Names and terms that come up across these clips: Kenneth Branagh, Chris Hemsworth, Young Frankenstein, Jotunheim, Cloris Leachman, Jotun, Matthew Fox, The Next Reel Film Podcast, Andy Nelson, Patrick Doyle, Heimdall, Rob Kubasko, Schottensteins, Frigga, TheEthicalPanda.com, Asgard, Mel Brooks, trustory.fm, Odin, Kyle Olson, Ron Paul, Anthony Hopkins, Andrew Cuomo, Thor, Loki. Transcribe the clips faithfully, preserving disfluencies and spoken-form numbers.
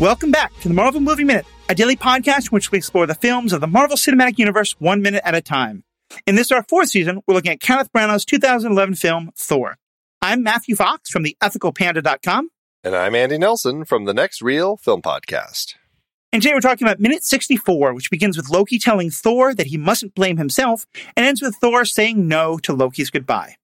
Welcome back to the Marvel Movie Minute, a daily podcast in which we explore the films of the Marvel Cinematic Universe one minute at a time. In this, our fourth season, we're looking at Kenneth Branagh's two thousand eleven film, Thor. I'm Matthew Fox from the ethical panda dot com. And I'm Andy Nelson from The Next Reel Film Podcast. And today we're talking about Minute sixty-four, which begins with Loki telling Thor that he mustn't blame himself, and ends with Thor saying no to Loki's goodbye.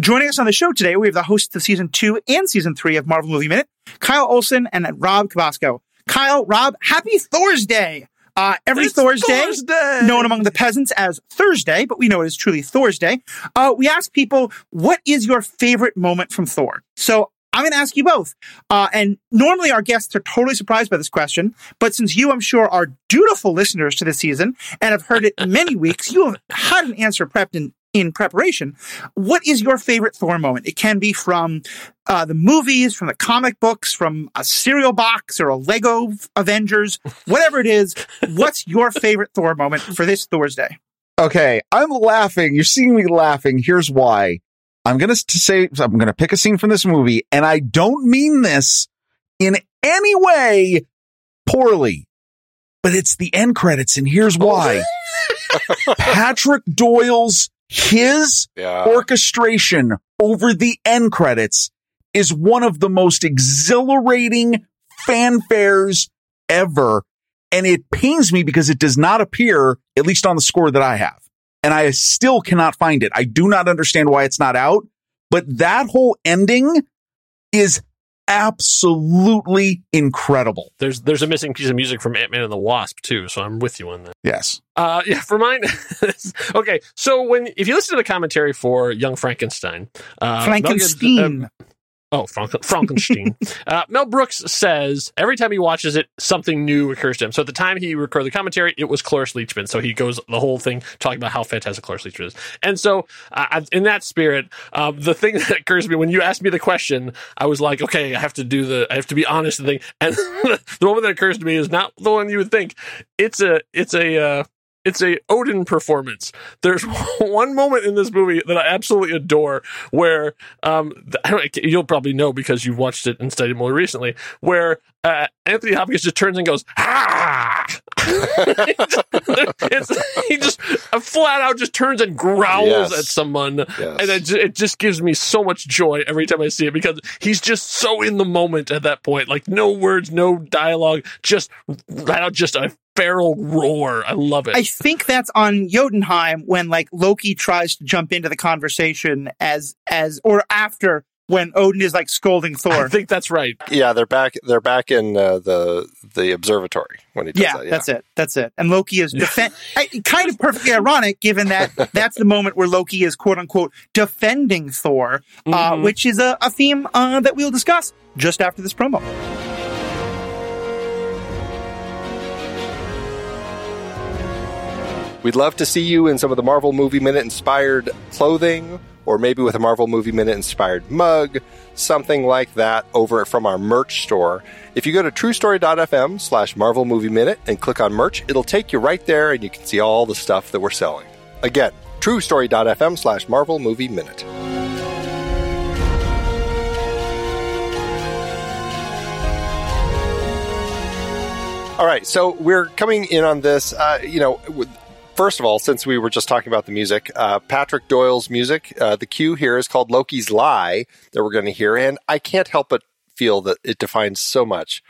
Joining us on the show today, we have the hosts of Season two and Season three of Marvel Movie Minute, Kyle Olson and Rob Kubasko. Kyle, Rob, happy Thursday! Uh, every it's Thursday, Thursday, known among the peasants as Thursday, but we know it is truly Thursday, uh, we ask people, what is your favorite moment from Thor? So I'm going to ask you both. Uh, and normally our guests are totally surprised by this question, but since you, I'm sure, are dutiful listeners to this season and have heard it many weeks, you have had an answer prepped in, in preparation. What is your favorite Thor moment? It can be from uh, the movies, from the comic books, from a cereal box or a Lego Avengers, whatever it is. What's your favorite Thor moment for this Thursday? Okay, I'm laughing. You're seeing me laughing. Here's why. I'm going to say, I'm going to pick a scene from this movie, and I don't mean this in any way poorly, but it's the end credits, and here's why. Patrick Doyle's, his yeah. orchestration over the end credits is one of the most exhilarating fanfares ever, and it pains me because it does not appear, at least on the score that I have. And I still cannot find it. I do not understand why it's not out, but that whole ending is absolutely incredible. There's there's a missing piece of music from Ant-Man and the Wasp, too, so I'm with you on that. Yes. Uh, yeah, for mine. Okay, so when if you listen to the commentary for Young Frankenstein. Uh, Frankenstein. Oh, Frankenstein. uh, Mel Brooks says every time he watches it, something new occurs to him. So at the time he recorded the commentary, it was Cloris Leachman. So he goes the whole thing talking about how fantastic Cloris Leachman is. And so uh, in that spirit, uh, the thing that occurs to me when you asked me the question, I was like, okay, I have to do the, I have to be honest and think. And the moment that occurs to me is not the one you would think. It's a, it's a, uh, It's a Odin performance. There's one moment in this movie that I absolutely adore where um, I don't, you'll probably know because you've watched it and studied more recently, where uh, Anthony Hopkins just turns and goes, ah! it's, he just uh, flat out just turns and growls yes. at someone. Yes. And it just, it just gives me so much joy every time I see it because he's just so in the moment at that point. Like no words, no dialogue, just right out just a feral roar. I love it. I think that's on Jotunheim when like Loki tries to jump into the conversation as as or after when Odin is like scolding Thor. I think that's right. Yeah, they're back they're back in uh, the the observatory when he does yeah, that. Yeah, that's it. That's it. And Loki is defend I, kind of perfectly ironic given that that's the moment where Loki is quote unquote defending Thor, mm-hmm. uh, which is a, a theme uh, that we'll discuss just after this promo. We'd love to see you in some of the Marvel Movie Minute-inspired clothing, or maybe with a Marvel Movie Minute-inspired mug, something like that over from our merch store. If you go to trustory.fm slash Marvel Movie Minute and click on merch, it'll take you right there and you can see all the stuff that we're selling. Again, trustory.fm slash Marvel Movie Minute. All right, so we're coming in on this, uh, you know... with, first of all, since we were just talking about the music, uh, Patrick Doyle's music, uh, the cue here is called Loki's Lie that we're going to hear. And I can't help but feel that it defines so much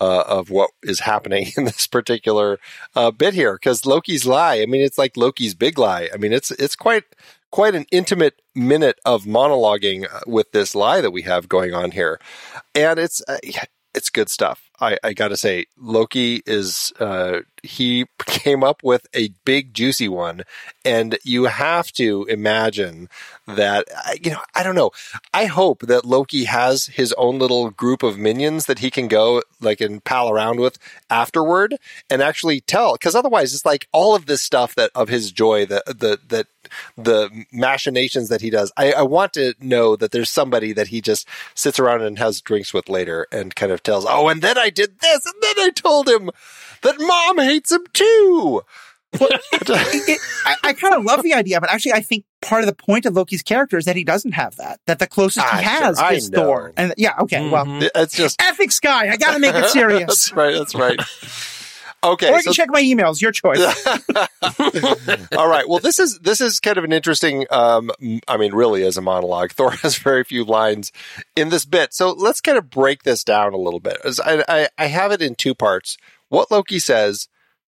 uh, of what is happening in this particular uh, bit here. Because Loki's Lie, I mean, it's like Loki's Big Lie. I mean, it's it's quite quite an intimate minute of monologuing with this lie that we have going on here. And it's... Uh, yeah, it's good stuff. I, I got to say, Loki is, uh, he came up with a big, juicy one. And you have to imagine that, you know, I don't know. I hope that Loki has his own little group of minions that he can go like and pal around with afterward and actually tell. Because otherwise, it's like all of this stuff that of his joy, the, the, that, the machinations that he does. I, I want to know that there's somebody that he just sits around and has drinks with later and kind of tells, oh, and then I did this, and then I told him that mom hates him too. Well, it, it, I, I kind of love the idea, but actually I think part of the point of Loki's character is that he doesn't have that, that the closest ah, he has sure, is know. Thor. And yeah, okay, mm-hmm. well, it's just ethics guy. I got to make it serious. That's right. That's right. Okay, or you so, can check my emails. Your choice. All right. Well, this is this is kind of an interesting. Um, I mean, really, as a monologue, Thor has very few lines in this bit. So let's kind of break this down a little bit. I, I, I have it in two parts: what Loki says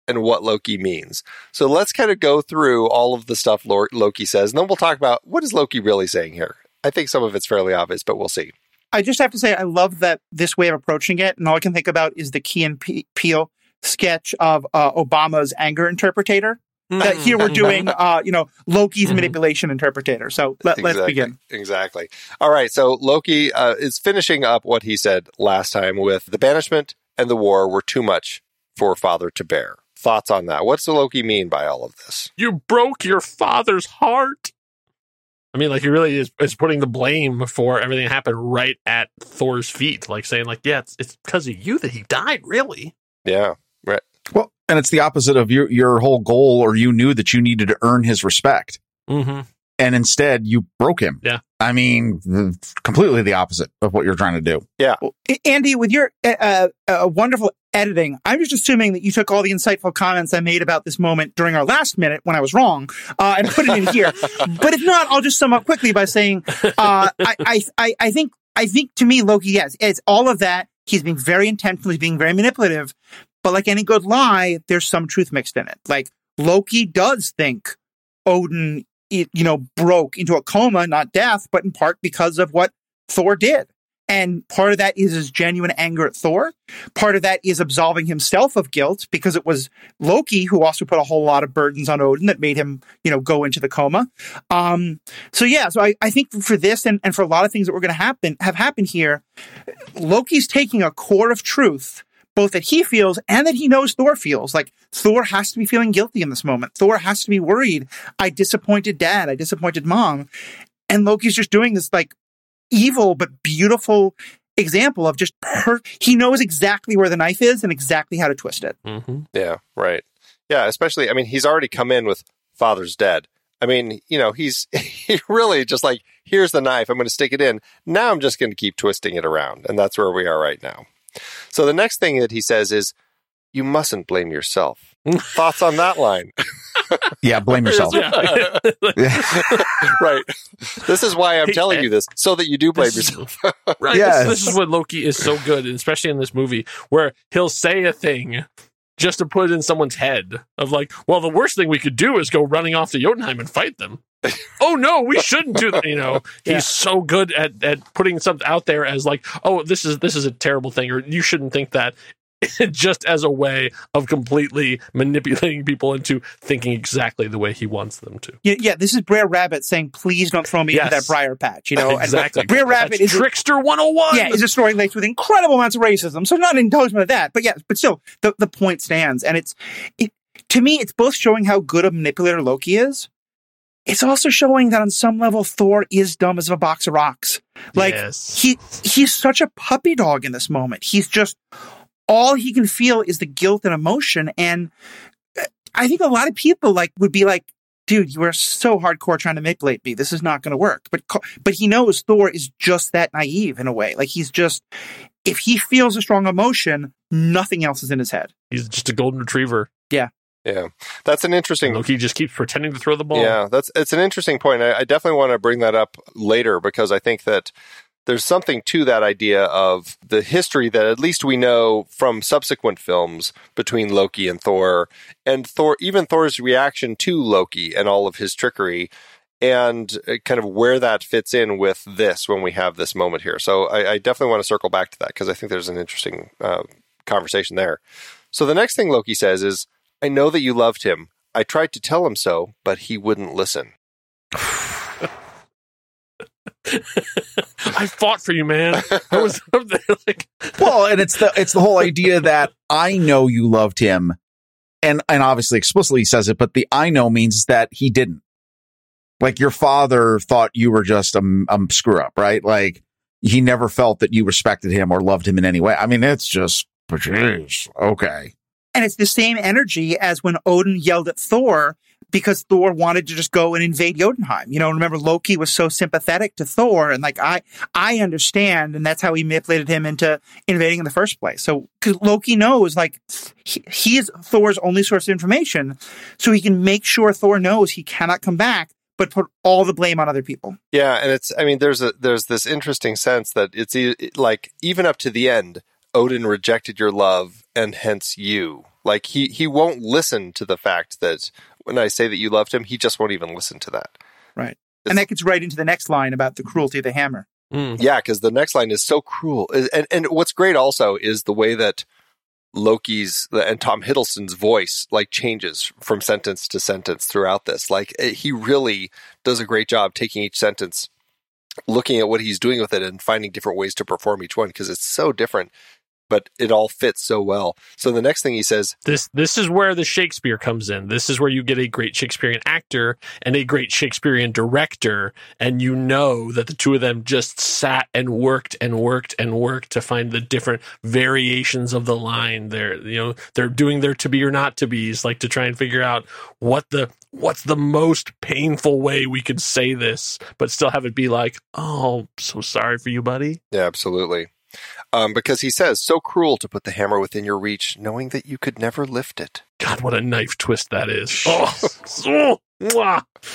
and what Loki means. So let's kind of go through all of the stuff Loki says, and then we'll talk about what is Loki really saying here. I think some of it's fairly obvious, but we'll see. I just have to say, I love that this way of approaching it, and all I can think about is the Key and Peele sketch of uh, Obama's anger interpretator. That here we're doing, uh, you know, Loki's mm-hmm. manipulation interpretator. So let, exactly. let's begin. Exactly. All right. So Loki uh, is finishing up what he said last time with the banishment and the war were too much for father to bear. Thoughts on that? What's the Loki mean by all of this? You broke your father's heart. I mean, like, he really is, is putting the blame for everything that happened right at Thor's feet. Like saying, like, yeah, it's, it's because of you that he died, really. Yeah. Right. Well, and it's the opposite of your your whole goal, or you knew that you needed to earn his respect. Mm-hmm. And instead, you broke him. Yeah. I mean, completely the opposite of what you're trying to do. Yeah. Well, Andy, with your uh, uh, wonderful editing, I'm just assuming that you took all the insightful comments I made about this moment during our last minute when I was wrong uh, and put it in here. But if not, I'll just sum up quickly by saying uh, I, I, I, I think I think to me, Loki, yes, it's all of that. He's being very intentional. He's being very manipulative. But like any good lie, there's some truth mixed in it. Like, Loki does think Odin, you know, broke into a coma, not death, but in part because of what Thor did. And part of that is his genuine anger at Thor. Part of that is absolving himself of guilt, because it was Loki who also put a whole lot of burdens on Odin that made him, you know, go into the coma. Um, so, yeah, so I, I think for this and, and for a lot of things that were going to happen have happened here, Loki's taking a core of truth, both that he feels and that he knows Thor feels. Like, Thor has to be feeling guilty in this moment. Thor has to be worried. I disappointed dad. I disappointed mom. And Loki's just doing this, like, evil but beautiful example of just her. He knows exactly where the knife is and exactly how to twist it. Mm-hmm. Yeah, right. Yeah, especially, I mean, he's already come in with father's dead. I mean, you know, he's he really just like, here's the knife. I'm going to stick it in. Now I'm just going to keep twisting it around. And that's where we are right now. So the next thing that he says is, you mustn't blame yourself. Thoughts on that line? Yeah, blame yourself. Yeah. Right. This is why I'm telling you this, so that you do blame yourself. Right. Yes. This, this is what Loki is so good, especially in this movie, where he'll say a thing just to put it in someone's head of like, well, the worst thing we could do is go running off to Jotunheim and fight them. Oh, no, we shouldn't do that. You know, yeah. He's so good at, at putting something out there as like, oh, this is this is a terrible thing, or you shouldn't think that, just as a way of completely manipulating people into thinking exactly the way he wants them to. Yeah, yeah, this is Brer Rabbit saying, please don't throw me yes. into that briar patch. You know, exactly. And Brer Rabbit That's is Trickster one oh one. Yeah, is destroying lakes with incredible amounts of racism. So not an endorsement of that. But yeah, but still, the, the point stands. And it's it, to me, it's both showing how good a manipulator Loki is. It's also showing that on some level, Thor is dumb as a box of rocks. Like, yes. he he's such a puppy dog in this moment. He's just, all he can feel is the guilt and emotion. And I think a lot of people like would be like, dude, you are so hardcore trying to manipulate me. This is not going to work. But but he knows Thor is just that naive in a way. Like, he's just, if he feels a strong emotion, nothing else is in his head. He's just a golden retriever. Yeah. Yeah, that's an interesting. Loki just keeps pretending to throw the ball. Yeah, that's it's an interesting point. I, I definitely want to bring that up later, because I think that there's something to that idea of the history that at least we know from subsequent films between Loki and Thor, and Thor, even Thor's reaction to Loki and all of his trickery, and kind of where that fits in with this when we have this moment here. So I, I definitely want to circle back to that, because I think there's an interesting uh, conversation there. So the next thing Loki says is, I know that you loved him. I tried to tell him so, but he wouldn't listen. I fought for you, man. I was up there like Well, and it's the it's the whole idea that I know you loved him. And and obviously explicitly he says it, but the I know means that he didn't. Like, your father thought you were just a, a screw up, right? Like, he never felt that you respected him or loved him in any way. I mean, it's just, geez, okay. And it's the same energy as when Odin yelled at Thor because Thor wanted to just go and invade Jotunheim. You know, remember Loki was so sympathetic to Thor, and like, I I understand, and that's how he manipulated him into invading in the first place. So, because Loki knows, like, he, he is Thor's only source of information, so he can make sure Thor knows he cannot come back, but put all the blame on other people. Yeah, and it's, I mean, there's a there's this interesting sense that it's like, even up to the end, Odin rejected your love, and hence you. Like, he, he won't listen to the fact that when I say that you loved him, he just won't even listen to that. Right. It's, and that gets right into the next line about the cruelty of the hammer. Mm. Yeah, because the next line is so cruel. And and what's great also is the way that Loki's and Tom Hiddleston's voice, like, changes from sentence to sentence throughout this. Like, he really does a great job taking each sentence, looking at what he's doing with it, and finding different ways to perform each one, because it's so different, but it all fits so well. So the next thing he says... This this is where the Shakespeare comes in. This is where you get a great Shakespearean actor and a great Shakespearean director, and you know that the two of them just sat and worked and worked and worked to find the different variations of the line. They're, you know, they're doing their to be or not to be's, like, to try and figure out what the what's the most painful way we could say this, but still have it be like, oh, I'm so sorry for you, buddy. Yeah, absolutely. Um, because he says, so cruel to put the hammer within your reach, knowing that you could never lift it. God, what a knife twist that is. Oh, oh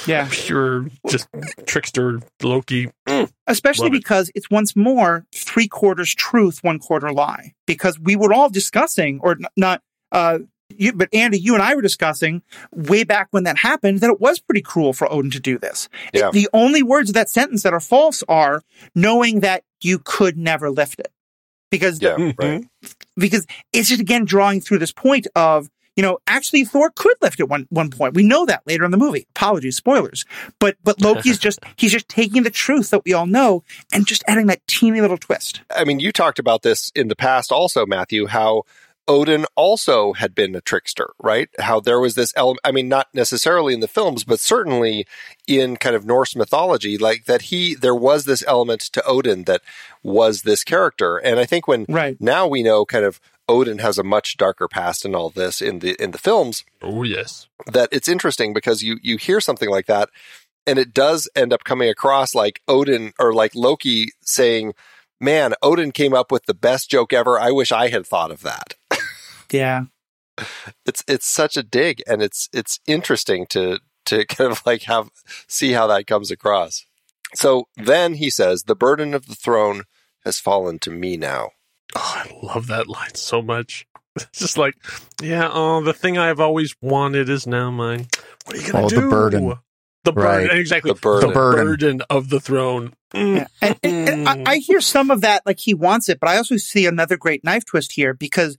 yeah. Pure, just trickster Loki. Mm. Especially Love because it. it's once more three quarters truth, one quarter lie. Because we were all discussing, or n- not, uh, you, but Andy, you and I were discussing way back when that happened, that it was pretty cruel for Odin to do this. Yeah. It, the only words of that sentence that are false are knowing that you could never lift it. Because, yeah, the, right. because it's just, again, drawing through this point of, you know, actually Thor could lift at one, one point. We know that later in the movie. Apologies, spoilers. But but Loki's just, he's just taking the truth that we all know and just adding that teeny little twist. I mean, you talked about this in the past also, Matthew, how Odin also had been a trickster, right? How there was this element, I mean, not necessarily in the films, but certainly in kind of Norse mythology, like that he, there was this element to Odin that was this character. And I think when right. now we know kind of Odin has a much darker past and all this in the, in the films. Oh, yes. That it's interesting because you, you hear something like that and it does end up coming across like Odin or like Loki saying, man, Odin came up with the best joke ever. I wish I had thought of that. Yeah, it's it's such a dig, and it's it's interesting to to kind of like have see how that comes across. So then he says, "The burden of the throne has fallen to me now." Oh, I love that line so much. It's just like, yeah, oh, the thing I've always wanted is now mine. What are you gonna oh, do? The burden, the burden, right. exactly. The burden. the burden of the throne. Mm. Yeah. And, and, and I, I hear some of that, like he wants it, but I also see another great knife twist here because.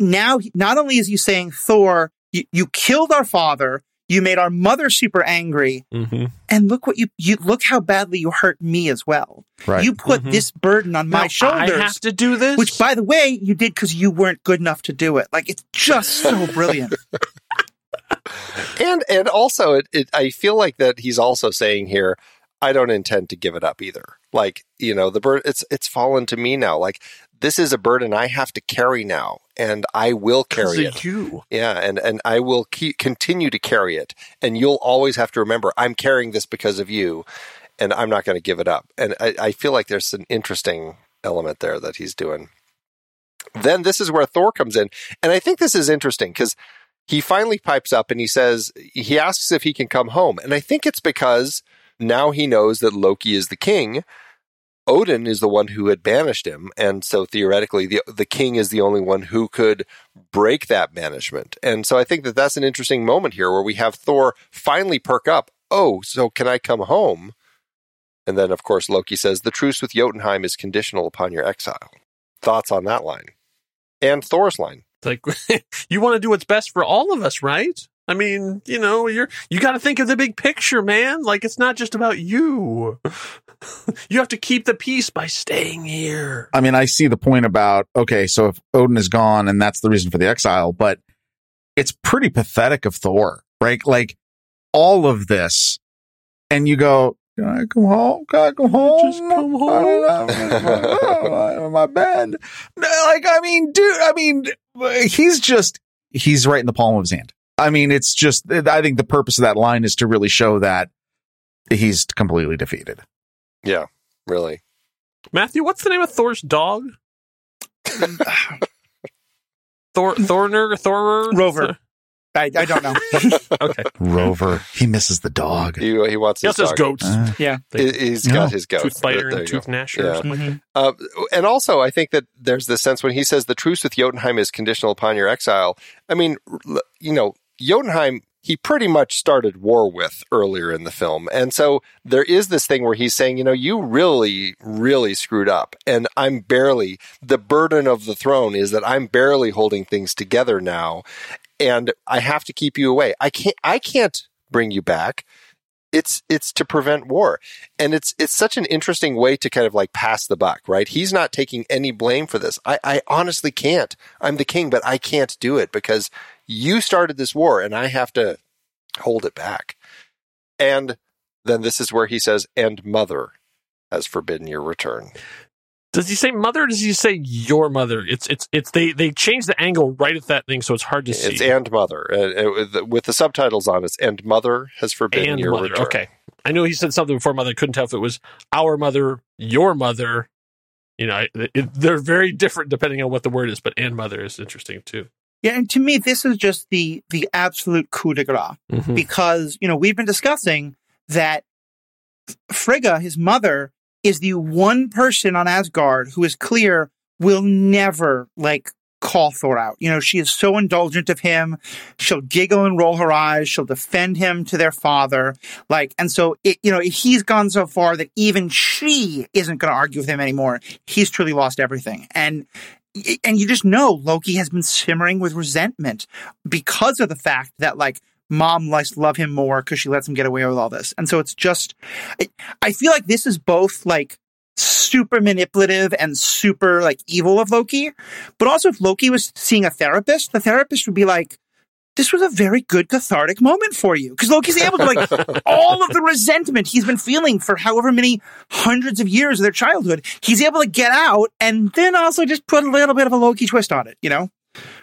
Now, not only is he saying, Thor, you, you killed our father, you made our mother super angry, mm-hmm. and look what you, you look how badly you hurt me as well. Right. You put mm-hmm. this burden on now my shoulders. I have to do this? Which, by the way, you did because you weren't good enough to do it. Like, it's just so brilliant. and and also, it, it I feel like that he's also saying here, I don't intend to give it up either. Like, you know, the burden, it's it's fallen to me now. Like, this is a burden I have to carry now, and I will carry it. You. Yeah, and, and I will keep, continue to carry it. And you'll always have to remember, I'm carrying this because of you, and I'm not going to give it up. And I, I feel like there's an interesting element there that he's doing. Then this is where Thor comes in. And I think this is interesting because he finally pipes up and he says, he asks if he can come home. And I think it's because now he knows that Loki is the king. Odin is the one who had banished him, and so theoretically, the the king is the only one who could break that banishment. And so I think that that's an interesting moment here where we have Thor finally perk up, oh, so can I come home? And then, of course, Loki says, the truce with Jotunheim is conditional upon your exile. Thoughts on that line? And Thor's line. Like, you want to do what's best for all of us, right? I mean, you know, you're you got to think of the big picture, man. Like, it's not just about you. You have to keep the peace by staying here. I mean, I see the point about, okay, so if Odin is gone and that's the reason for the exile, but it's pretty pathetic of Thor, right? Like, all of this, and you go, can I come home? Can I come home? Just come home. My bed. Like, I mean, dude, I mean, he's just he's right in the palm of his hand. I mean, it's just, I think the purpose of that line is to really show that he's completely defeated. Yeah, really. Matthew, what's the name of Thor's dog? Thor, Thorner, Thorer? Rover. I, I don't know. Okay. Rover. He misses the dog. He, he wants his, he his goats. Uh, yeah. He, he's no. got his goats. Tooth biter and tooth gnasher. Yeah. Or mm-hmm. uh, and also, I think that there's this sense when he says the truce with Jotunheim is conditional upon your exile. I mean, you know, Jotunheim, he pretty much started war with earlier in the film. And so there is this thing where he's saying, you know, you really, really screwed up. And I'm barely, the burden of the throne is that I'm barely holding things together now. And I have to keep you away. I can't, I can't bring you back. It's, it's to prevent war. And it's, it's such an interesting way to kind of like pass the buck, right? He's not taking any blame for this. I, I honestly can't. I'm the king, but I can't do it because you started this war and I have to hold it back. And then this is where he says, and mother has forbidden your return. Does he say mother or does he say your mother? It's it's it's they they changed the angle right at that thing, so it's hard to see. It's and mother. Uh, with the subtitles on, it's and mother has forbidden and your mother. Return. Okay. I knew he said something before mother. I couldn't tell if it was our mother, your mother. You know, it, it, they're very different depending on what the word is, but and mother is interesting too. Yeah, and to me, this is just the, the absolute coup de grace. Mm-hmm. Because, you know, we've been discussing that Frigga, his mother, is the one person on Asgard who is clear will never, like, call Thor out. You know, she is so indulgent of him. She'll giggle and roll her eyes. She'll defend him to their father. Like, and so, it, you know, he's gone so far that even she isn't going to argue with him anymore. He's truly lost everything. And, and you just know Loki has been simmering with resentment because of the fact that, like, Mom likes to love him more because she lets him get away with all this. And so it's just, it, I feel like this is both like super manipulative and super like evil of Loki. But also if Loki was seeing a therapist, the therapist would be like, this was a very good cathartic moment for you. Because Loki's able to like all of the resentment he's been feeling for however many hundreds of years of their childhood, he's able to get out and then also just put a little bit of a Loki twist on it, you know?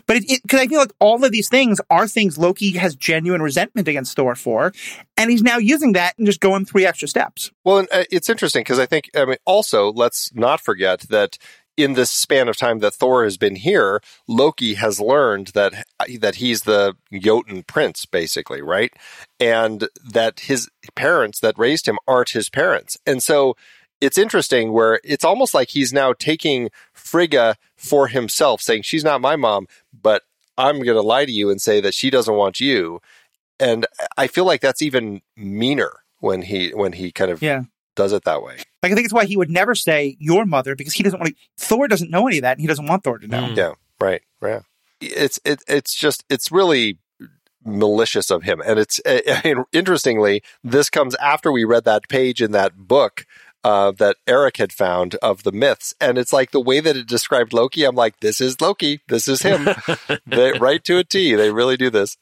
But it, because I feel like all of these things are things Loki has genuine resentment against Thor for, and he's now using that and just going three extra steps. Well, and, uh, it's interesting because I think, I mean, also, let's not forget that in this span of time that Thor has been here, Loki has learned that that he's the Jotun prince, basically, right? And that his parents that raised him aren't his parents. And so it's interesting where it's almost like he's now taking Frigga for himself, saying, she's not my mom, but I'm going to lie to you and say that she doesn't want you. And I feel like that's even meaner when he when he kind of yeah. does it that way. Like, I think it's why he would never say your mother, because he doesn't want to, Thor doesn't know any of that, and he doesn't want Thor to know. Mm. Yeah, right, right. It's, it, it's just, it's really malicious of him. And it's, I mean, interestingly, this comes after we read that page in that book Uh, that Eric had found of the myths. And it's like the way that it described Loki, I'm like, this is Loki. This is him. They, right to a T. They really do this.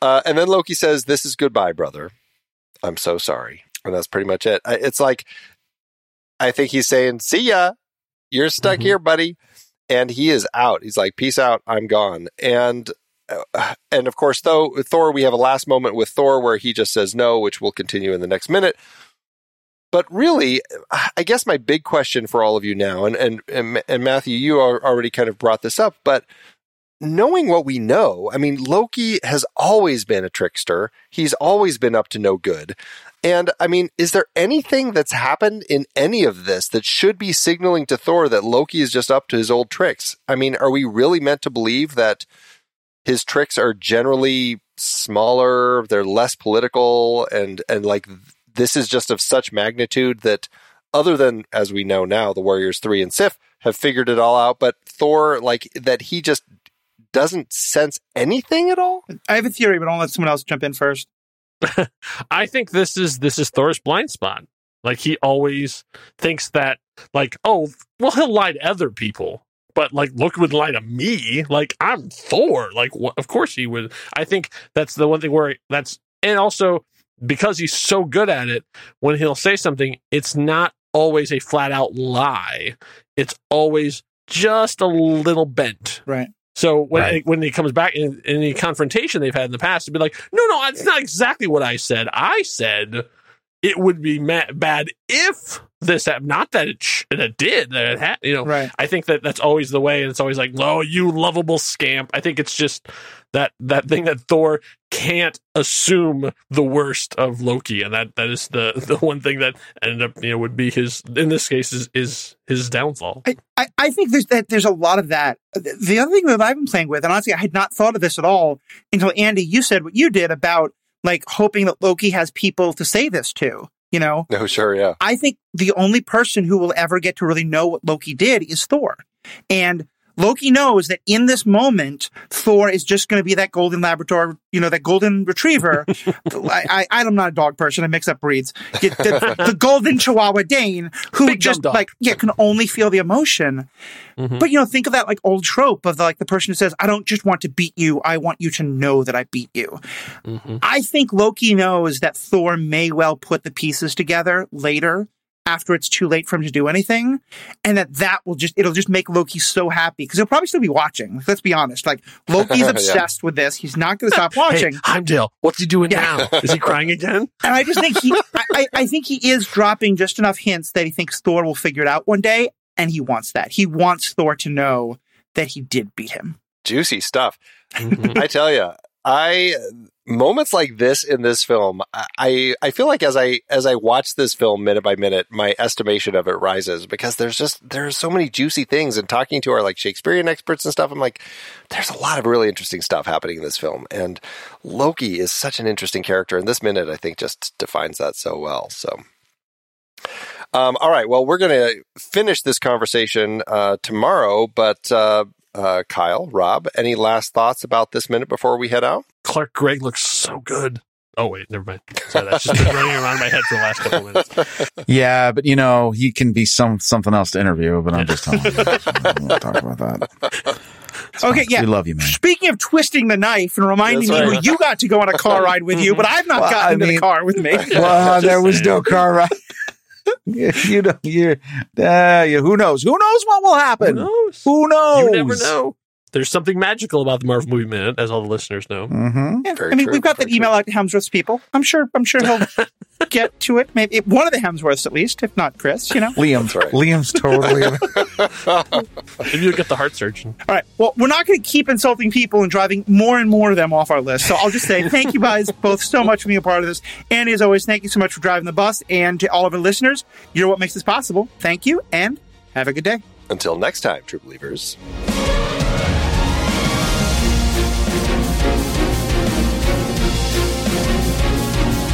Uh, and then Loki says, this is goodbye, brother. I'm so sorry. And that's pretty much it. I, it's like, I think he's saying, see ya. You're stuck mm-hmm. here, buddy. And he is out. He's like, peace out. I'm gone. And uh, and of course, though, Thor, we have a last moment with Thor where he just says no, which will continue in the next minute. But really, I guess my big question for all of you now, and and and Matthew, you already kind of brought this up, but knowing what we know, I mean, Loki has always been a trickster. He's always been up to no good. And I mean, is there anything that's happened in any of this that should be signaling to Thor that Loki is just up to his old tricks? I mean, are we really meant to believe that his tricks are generally smaller, they're less political, and and like... this is just of such magnitude that other than, as we know now, the Warriors three and Sif have figured it all out, but Thor, like, that he just doesn't sense anything at all? I have a theory, but I'll let someone else jump in first. I think this is this is Thor's blind spot. Like, he always thinks that, like, oh, well, he'll lie to other people, but, like, Loki would lie to me. Like, I'm Thor. Like, wh- of course he would. I think that's the one thing where that's... And also... because he's so good at it, when he'll say something, it's not always a flat-out lie. It's always just a little bent. Right. So when right. it, when he comes back in, in any confrontation they've had in the past, it'd be like, no, no, that's not exactly what I said. I said it would be ma- bad if this happened. Not that it, sh- that it did. That it ha- you know, right. I think that that's always the way. And it's always like, oh, you lovable scamp. I think it's just that that thing that Thor can't assume the worst of Loki. And that, that is the, the one thing that ended up, you know, would be his, in this case, is, is his downfall. I, I, I think there's that, there's a lot of that. The other thing that I've been playing with, and honestly, I had not thought of this at all until, Andy, you said what you did about, like, hoping that Loki has people to say this to, you know? No, sure, yeah. I think the only person who will ever get to really know what Loki did is Thor. And Loki knows that in this moment, Thor is just going to be that golden Labrador, you know, that golden retriever. I, I, I'm not a dog person. I mix up breeds. The, the, the golden Chihuahua Dane, who big just, like, yeah, can only feel the emotion. Mm-hmm. But, you know, think of that, like, old trope of, the, like, the person who says, I don't just want to beat you. I want you to know that I beat you. Mm-hmm. I think Loki knows that Thor may well put the pieces together later, after it's too late for him to do anything, and that that will just, it'll just make Loki so happy, because he'll probably still be watching. Let's be honest. Like, Loki's obsessed yeah. with this. He's not going to stop watching. Hey, Heimdall, what's he doing yeah. now? Is he crying again? And I just think he, I, I think he is dropping just enough hints that he thinks Thor will figure it out one day, and he wants that. He wants Thor to know that he did beat him. Juicy stuff. Mm-hmm. I tell you, I... moments like this in this film, I, I feel like as I as I watch this film minute by minute, my estimation of it rises, because there's just there's so many juicy things. And talking to our, like, Shakespearean experts and stuff, I'm like, there's a lot of really interesting stuff happening in this film. And Loki is such an interesting character, and this minute I think just defines that so well. So, um, all right, well, we're going to finish this conversation uh, tomorrow, but. Uh, Uh, Kyle, Rob, any last thoughts about this minute before we head out? Clark Gregg looks so good. Oh, wait, never mind. Sorry, that's just been running around my head for the last couple minutes. Yeah, but, you know, he can be some something else to interview, but I'm just telling you. I don't want to talk about that. It's okay, fine. Yeah. We love you, man. Speaking of twisting the knife and reminding right. me who you got to go on a car ride with you, but I've not well, gotten I mean, in the car with me. Well, there was saying. no car ride. You know, you, uh, you, who knows? Who knows what will happen? Who knows? Who knows? You never know. There's something magical about the Marvel Movie Minute, as all the listeners know. Mm-hmm. Yeah, I mean, true, we've got that email true. out to Hemsworth's people. I'm sure. I'm sure he'll get to it. Maybe it, one of the Hemsworths, at least, if not Chris. You know, Liam's right. Liam's totally. Maybe you'll get the heart surgeon. All right. Well, we're not going to keep insulting people and driving more and more of them off our list. So I'll just say thank you guys both so much for being a part of this. And as always, thank you so much for driving the bus. And to all of our listeners, you're what makes this possible. Thank you, and have a good day. Until next time, true believers.